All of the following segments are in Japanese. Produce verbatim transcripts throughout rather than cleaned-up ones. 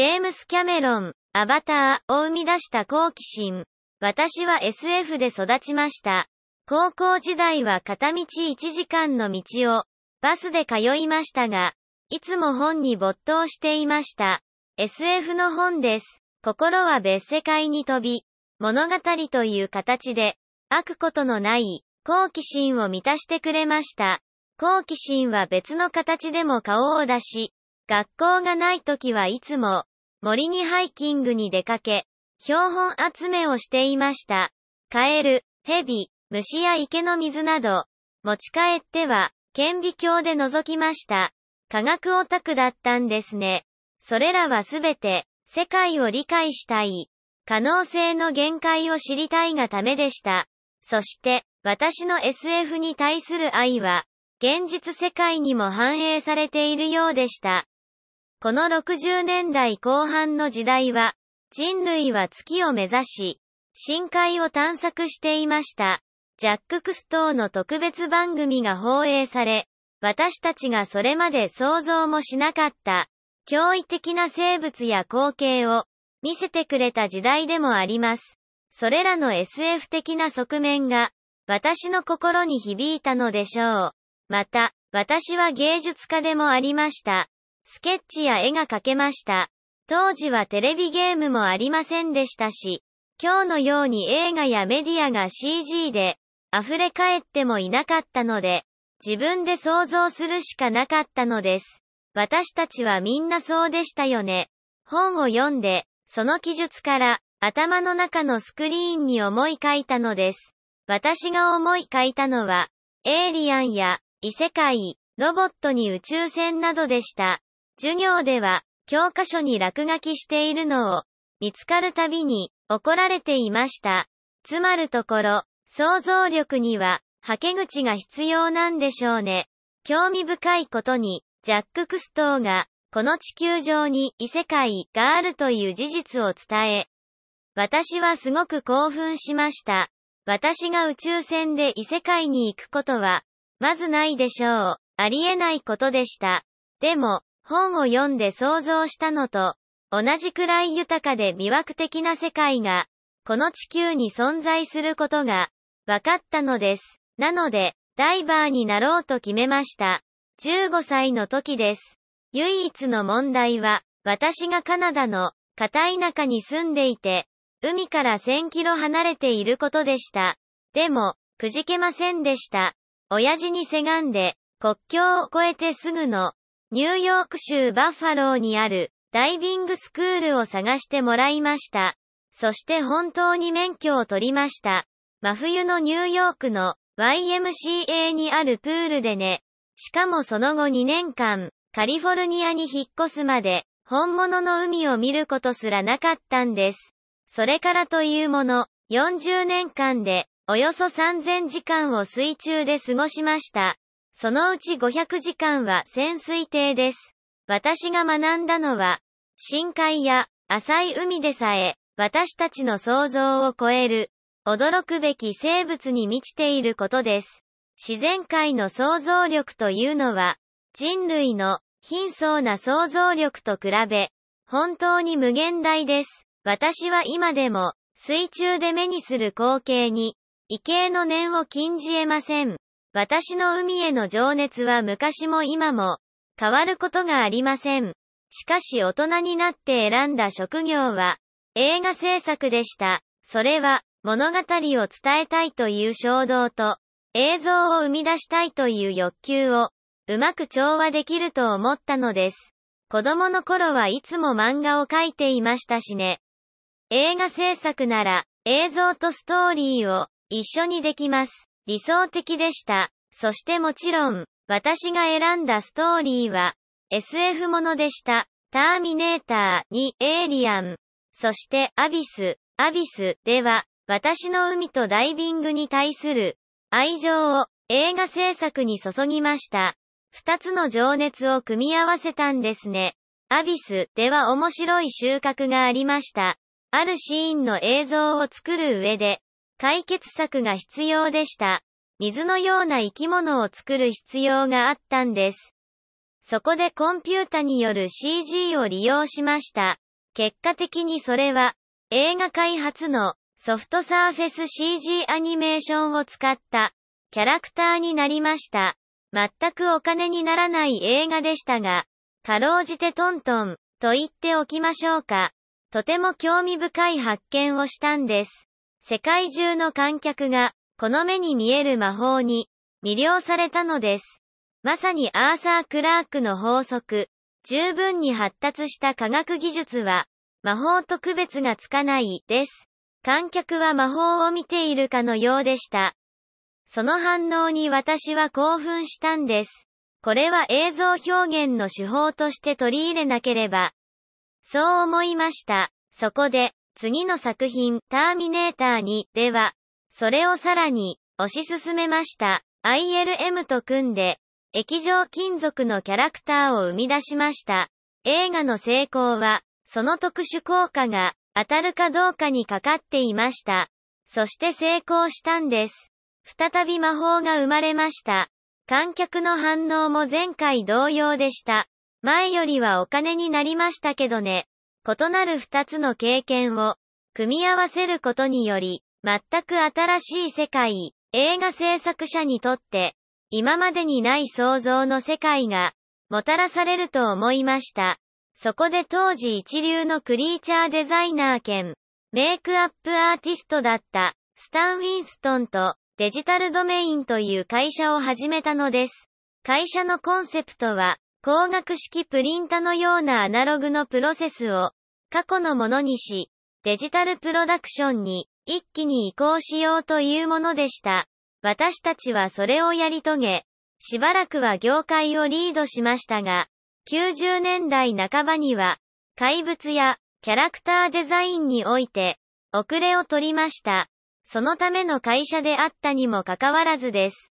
ジェームス・キャメロン、アバターを生み出した好奇心。私は エスエフ で育ちました。高校時代は片道いちじかんの道をバスで通いましたが、いつも本に没頭していました。エスエフ の本です。心は別世界に飛び、物語という形で、飽くことのない好奇心を満たしてくれました。好奇心は別の形でも顔を出し、学校がない時はいつも森にハイキングに出かけ、標本集めをしていました。カエル、ヘビ、虫や池の水など、持ち帰っては、顕微鏡で覗きました。科学オタクだったんですね。それらはすべて、世界を理解したい。可能性の限界を知りたいがためでした。そして、私の エスエフ に対する愛は、現実世界にも反映されているようでした。このろくじゅうねんだいこう半の時代は、人類は月を目指し、深海を探索していました。ジャック・クストーの特別番組が放映され、私たちがそれまで想像もしなかった、驚異的な生物や光景を見せてくれた時代でもあります。それらの エスエフ 的な側面が、私の心に響いたのでしょう。また、私は芸術家でもありました。スケッチや絵が描けました。当時はテレビゲームもありませんでしたし、今日のように映画やメディアが シージー で溢れ返ってもいなかったので、自分で想像するしかなかったのです。私たちはみんなそうでしたよね。本を読んで、その記述から頭の中のスクリーンに思い書いたのです。私が思い書いたのは、エイリアンや異世界、ロボットに宇宙船などでした。授業では、教科書に落書きしているのを見つかるたびに怒られていました。つまるところ、想像力にははけ口が必要なんでしょうね。興味深いことに、ジャック・クストーがこの地球上に異世界があるという事実を伝え、私はすごく興奮しました。私が宇宙船で異世界に行くことはまずないでしょう。ありえないことでした。でも、本を読んで想像したのと、同じくらい豊かで魅惑的な世界が、この地球に存在することが、分かったのです。なので、ダイバーになろうと決めました。じゅうごさいの時です。唯一の問題は、私がカナダの片田舎に住んでいて、海からせんキロ離れていることでした。でも、くじけませんでした。親父にせがんで、国境を越えてすぐの、ニューヨーク州バッファローにあるダイビングスクールを探してもらいました。そして本当に免許を取りました。真冬のニューヨークの ワイエムシーエー にあるプールでね。しかもその後にねんかんカリフォルニアに引っ越すまで本物の海を見ることすらなかったんです。それからというものよんじゅうねんかんでおよそさんぜんじかんを水中で過ごしました。そのうちごひゃくじかんは潜水艇です。私が学んだのは、深海や浅い海でさえ、私たちの想像を超える、驚くべき生物に満ちていることです。自然界の想像力というのは、人類の貧相な想像力と比べ、本当に無限大です。私は今でも、水中で目にする光景に、畏敬の念を禁じ得ません。私の海への情熱は昔も今も変わることがありません。しかし大人になって選んだ職業は映画制作でした。それは物語を伝えたいという衝動と映像を生み出したいという欲求をうまく調和できると思ったのです。子供の頃はいつも漫画を描いていましたしね。映画制作なら映像とストーリーを一緒にできます。理想的でした。そしてもちろん、私が選んだストーリーは、エスエフ ものでした。ターミネーターにエイリアン。そして、アビス、アビスでは、私の海とダイビングに対する愛情を映画制作に注ぎました。二つの情熱を組み合わせたんですね。アビスでは面白い収穫がありました。あるシーンの映像を作る上で、解決策が必要でした。水のような生き物を作る必要があったんです。そこでコンピュータによる シージー を利用しました。結果的にそれは、映画界初のソフトサーフェス シージー アニメーションを使ったキャラクターになりました。全くお金にならない映画でしたが、かろうじてトントンと言っておきましょうか。とても興味深い発見をしたんです。世界中の観客がこの目に見える魔法に魅了されたのです。まさにアーサー・クラークの法則、十分に発達した科学技術は魔法と区別がつかないです。観客は魔法を見ているかのようでした。その反応に私は興奮したんです。これは映像表現の手法として取り入れなければ。そう思いました。そこで、次の作品、ターミネーターに、では、それをさらに、推し進めました。アイエルエム と組んで、液状金属のキャラクターを生み出しました。映画の成功は、その特殊効果が、当たるかどうかにかかっていました。そして成功したんです。再び魔法が生まれました。観客の反応も前回同様でした。前よりはお金になりましたけどね。異なる二つの経験を組み合わせることにより、全く新しい世界、映画制作者にとって、今までにない想像の世界がもたらされると思いました。そこで当時一流のクリーチャーデザイナー兼、メイクアップアーティストだった、スタン・ウィンストンと、デジタルドメインという会社を始めたのです。会社のコンセプトは、光学式プリンタのようなアナログのプロセスを過去のものにし、デジタルプロダクションに一気に移行しようというものでした。私たちはそれをやり遂げ、しばらくは業界をリードしましたが、きゅうじゅうねんだいなかばには、怪物やキャラクターデザインにおいて、遅れを取りました。そのための会社であったにもかかわらずです。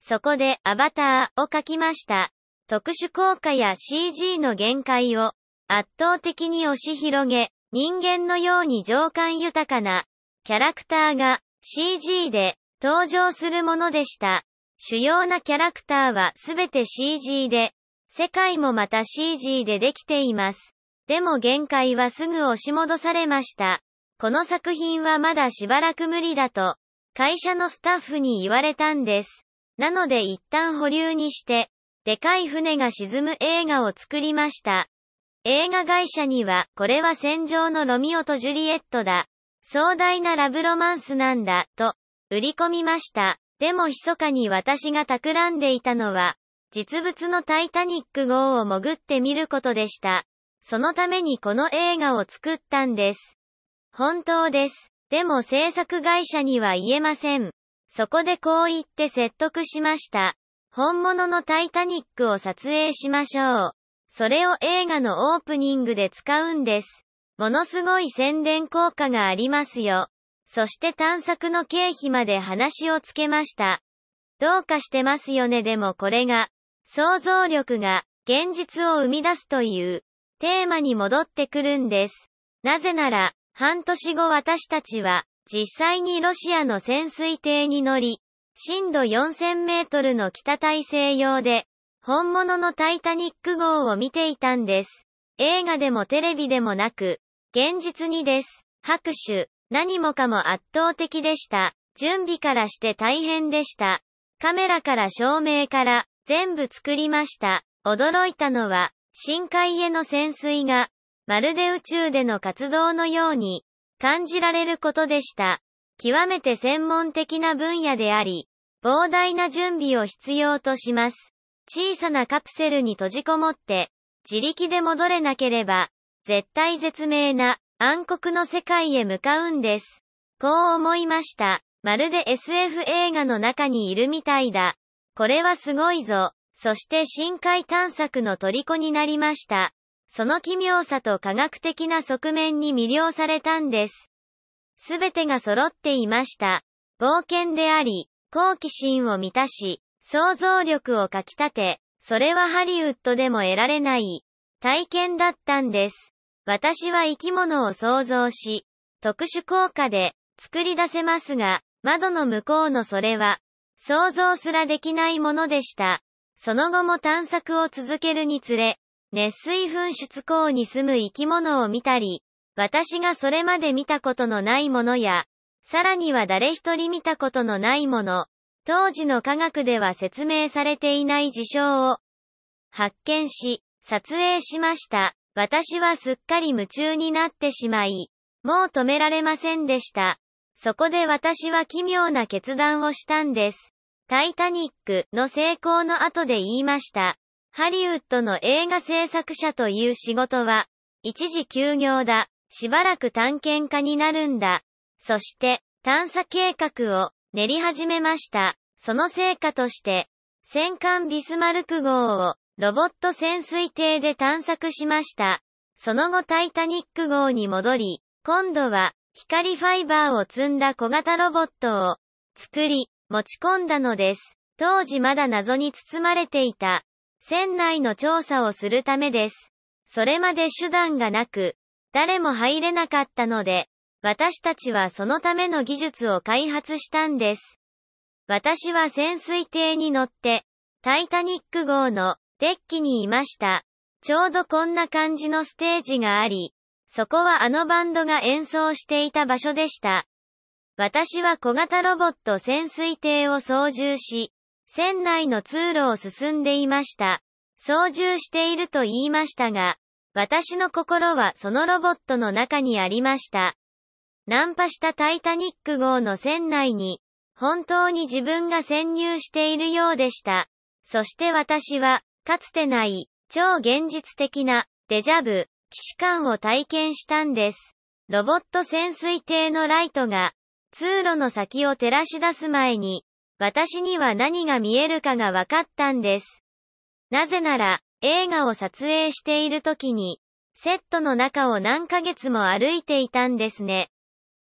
そこでアバターを描きました。特殊効果や シージー の限界を圧倒的に押し広げ、人間のように情感豊かなキャラクターが シージー で登場するものでした。主要なキャラクターはすべて シージー で、世界もまた シージー でできています。でも限界はすぐ押し戻されました。この作品はまだしばらく無理だと、会社のスタッフに言われたんです。なので一旦保留にして、でかい船が沈む映画を作りました。映画会社には、これは戦場のロミオとジュリエットだ。壮大なラブロマンスなんだ、と、売り込みました。でも密かに私が企んでいたのは、実物のタイタニック号を潜ってみることでした。そのためにこの映画を作ったんです。本当です。でも制作会社には言えません。そこでこう言って説得しました。本物のタイタニックを撮影しましょう。それを映画のオープニングで使うんです。ものすごい宣伝効果がありますよ。そして探索の経費まで話をつけました。どうかしてますよね。でもこれが、想像力が現実を生み出すというテーマに戻ってくるんです。なぜなら、半年後私たちは実際にロシアの潜水艇に乗り、深度よんせんメートルの北大西洋で本物のタイタニック号を見ていたんです。映画でもテレビでもなく、現実にです。拍手、何もかも圧倒的でした。準備からして大変でした。カメラから照明から全部作りました。驚いたのは深海への潜水が、まるで宇宙での活動のように感じられることでした。極めて専門的な分野であり、膨大な準備を必要とします。小さなカプセルに閉じこもって、自力で戻れなければ、絶対絶命な暗黒の世界へ向かうんです。こう思いました。まるで エスエフ 映画の中にいるみたいだ。これはすごいぞ。そして深海探索の虜になりました。その奇妙さと科学的な側面に魅了されたんです。すべてが揃っていました。冒険であり、好奇心を満たし、想像力をかき立て、それはハリウッドでも得られない体験だったんです。私は生き物を想像し、特殊効果で作り出せますが、窓の向こうのそれは、想像すらできないものでした。その後も探索を続けるにつれ、熱水噴出口に住む生き物を見たり、私がそれまで見たことのないものや、さらには誰一人見たことのないもの、当時の科学では説明されていない事象を発見し、撮影しました。私はすっかり夢中になってしまい、もう止められませんでした。そこで私は奇妙な決断をしたんです。タイタニックの成功の後で言いました。ハリウッドの映画制作者という仕事は、一時休業だ。しばらく探検家になるんだ。そして、探査計画を練り始めました。その成果として、戦艦ビスマルク号をロボット潜水艇で探索しました。その後タイタニック号に戻り、今度は光ファイバーを積んだ小型ロボットを作り、持ち込んだのです。当時まだ謎に包まれていた、船内の調査をするためです。それまで手段がなく、誰も入れなかったので、私たちはそのための技術を開発したんです。私は潜水艇に乗って、タイタニック号のデッキにいました。ちょうどこんな感じのステージがあり、そこはあのバンドが演奏していた場所でした。私は小型ロボット潜水艇を操縦し、船内の通路を進んでいました。操縦していると言いましたが、私の心はそのロボットの中にありました。難破したタイタニック号の船内に、本当に自分が潜入しているようでした。そして私は、かつてない、超現実的な、デジャブ、既視感を体験したんです。ロボット潜水艇のライトが、通路の先を照らし出す前に、私には何が見えるかがわかったんです。なぜなら、映画を撮影している時に、セットの中を何ヶ月も歩いていたんですね。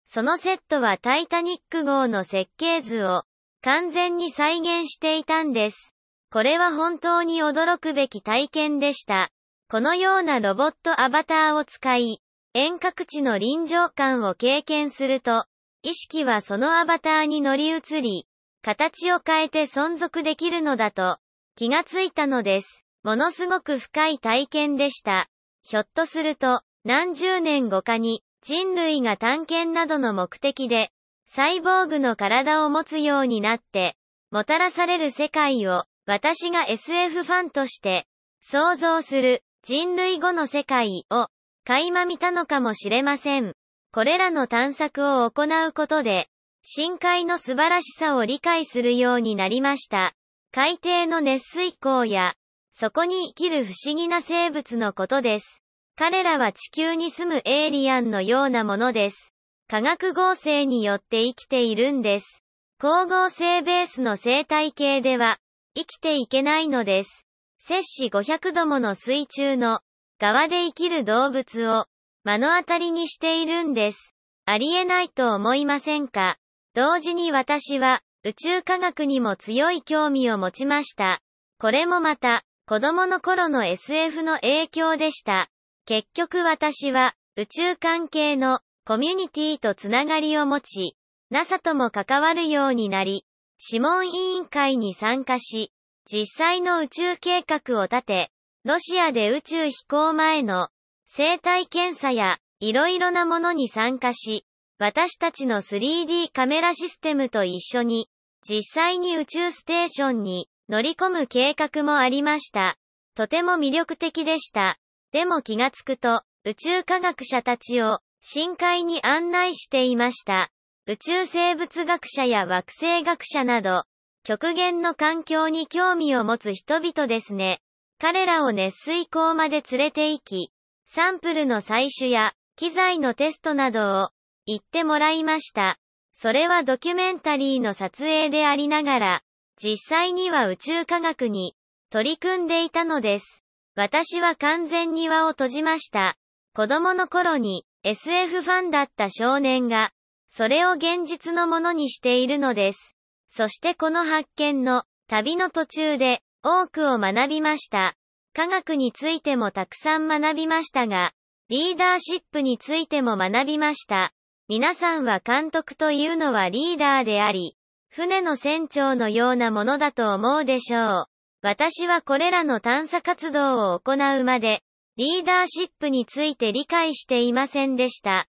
そのセットはタイタニック号の設計図を完全に再現していたんです。これは本当に驚くべき体験でした。このようなロボットアバターを使い、遠隔地の臨場感を経験すると、意識はそのアバターに乗り移り、形を変えて存続できるのだと気がついたのです。ものすごく深い体験でした。ひょっとすると、何十年後かに、人類が探検などの目的で、サイボーグの体を持つようになって、もたらされる世界を、私が エスエフ ファンとして、想像する人類後の世界を、垣間見たのかもしれません。これらの探索を行うことで、深海の素晴らしさを理解するようになりました。海底の熱水口や、そこに生きる不思議な生物のことです。彼らは地球に住むエイリアンのようなものです。化学合成によって生きているんです。光合成ベースの生態系では生きていけないのです。摂氏ごひゃくどもの水中の側で生きる動物を目の当たりにしているんです。ありえないと思いませんか？同時に私は宇宙科学にも強い興味を持ちました。これもまた、子供の頃の エスエフ の影響でした。結局私は宇宙関係のコミュニティとつながりを持ち、ナサ とも関わるようになり、諮問委員会に参加し、実際の宇宙計画を立て、ロシアで宇宙飛行前の生体検査やいろいろなものに参加し、私たちの スリーディー カメラシステムと一緒に、実際に宇宙ステーションに、乗り込む計画もありました。とても魅力的でした。でも気がつくと、宇宙科学者たちを深海に案内していました。宇宙生物学者や惑星学者など、極限の環境に興味を持つ人々ですね。彼らを熱水口まで連れて行き、サンプルの採取や機材のテストなどを言ってもらいました。それはドキュメンタリーの撮影でありながら、実際には宇宙科学に取り組んでいたのです。私は完全に輪を閉じました。子供の頃に エスエフ ファンだった少年が、それを現実のものにしているのです。そしてこの発見の旅の途中で多くを学びました。科学についてもたくさん学びましたが、リーダーシップについても学びました。皆さんは監督というのはリーダーであり、船の船長のようなものだと思うでしょう。私はこれらの探査活動を行うまで、リーダーシップについて理解していませんでした。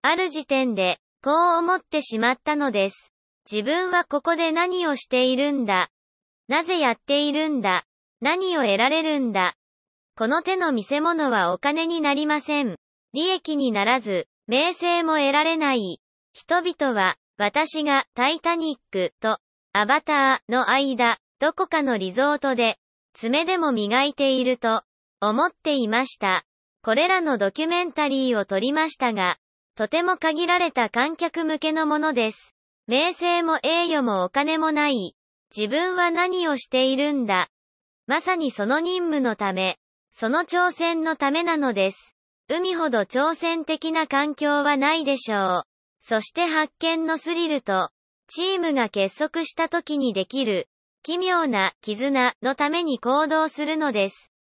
ある時点で、こう思ってしまったのです。自分はここで何をしているんだ。なぜやっているんだ。何を得られるんだ。この手の見せ物はお金になりません。利益にならず、名声も得られない。人々は、私がタイタニックとアバターの間、どこかのリゾートで、爪でも磨いていると思っていました。これらのドキュメンタリーを撮りましたが、とても限られた観客向けのものです。名声も栄誉もお金もない。自分は何をしているんだ。まさにその任務のため、その挑戦のためなのです。海ほど挑戦的な環境はないでしょう。そして発見のスリルと、チームが結束した時にできる、奇妙な絆のために行動するのです。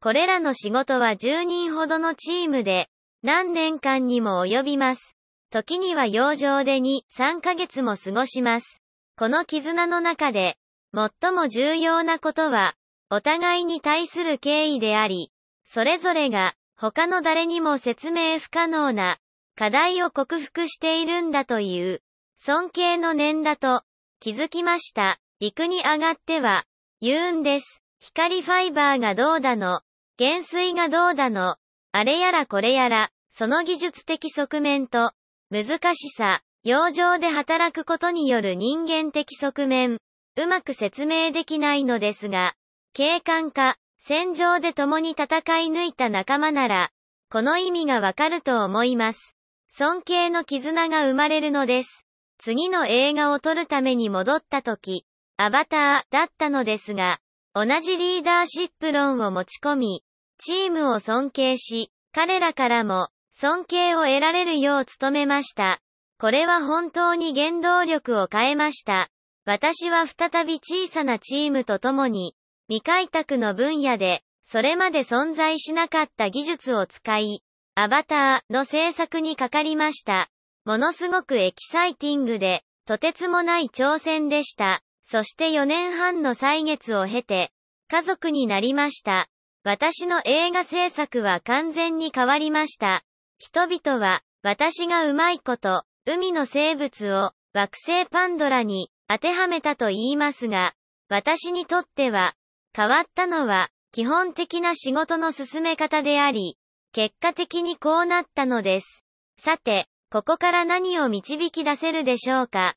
これらの仕事はじゅうにんほどのチームで、何年間にも及びます。時には洋上でに、さんかげつも過ごします。この絆の中で、最も重要なことは、お互いに対する敬意であり、それぞれが、他の誰にも説明不可能な、課題を克服しているんだという、尊敬の念だと、気づきました。陸に上がっては、言うんです。光ファイバーがどうだの、減衰がどうだの、あれやらこれやら、その技術的側面と、難しさ、洋上で働くことによる人間的側面、うまく説明できないのですが、景観化、戦場で共に戦い抜いた仲間なら、この意味がわかると思います。尊敬の絆が生まれるのです。次の映画を撮るために戻ったとき、アバターだったのですが、同じリーダーシップ論を持ち込み、チームを尊敬し、彼らからも尊敬を得られるよう努めました。これは本当に原動力を変えました。私は再び小さなチームと共に、未開拓の分野で、それまで存在しなかった技術を使い、アバターの制作にかかりました。ものすごくエキサイティングで、とてつもない挑戦でした。そしてよねんはんの歳月を経て、家族になりました。私の映画制作は完全に変わりました。人々は、私がうまいこと、海の生物を、惑星パンドラに当てはめたと言いますが、私にとっては、変わったのは、基本的な仕事の進め方であり、結果的にこうなったのです。さて、ここから何を導き出せるでしょうか。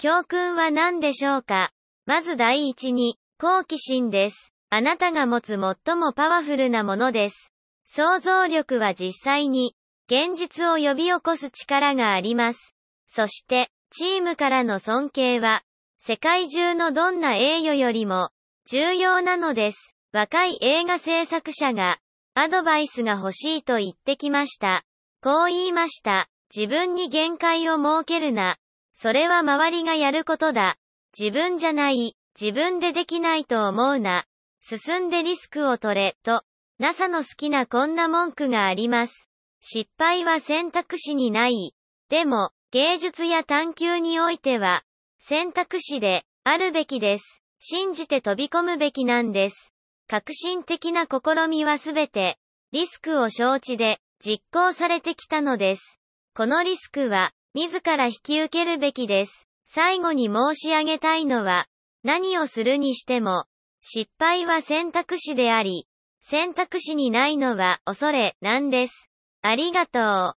教訓は何でしょうか。まず第一に、好奇心です。あなたが持つ最もパワフルなものです。想像力は実際に、現実を呼び起こす力があります。そして、チームからの尊敬は、世界中のどんな栄誉よりも、重要なのです。若い映画制作者が、アドバイスが欲しいと言ってきました。こう言いました。自分に限界を設けるな。それは周りがやることだ。自分じゃない。自分でできないと思うな。進んでリスクを取れ、と。NASA の好きなこんな文句があります。失敗は選択肢にない。でも、芸術や探求においては、選択肢であるべきです。信じて飛び込むべきなんです。革新的な試みはすべて、リスクを承知で実行されてきたのです。このリスクは、自ら引き受けるべきです。最後に申し上げたいのは、何をするにしても、失敗は選択肢であり、選択肢にないのは恐れなんです。ありがとう。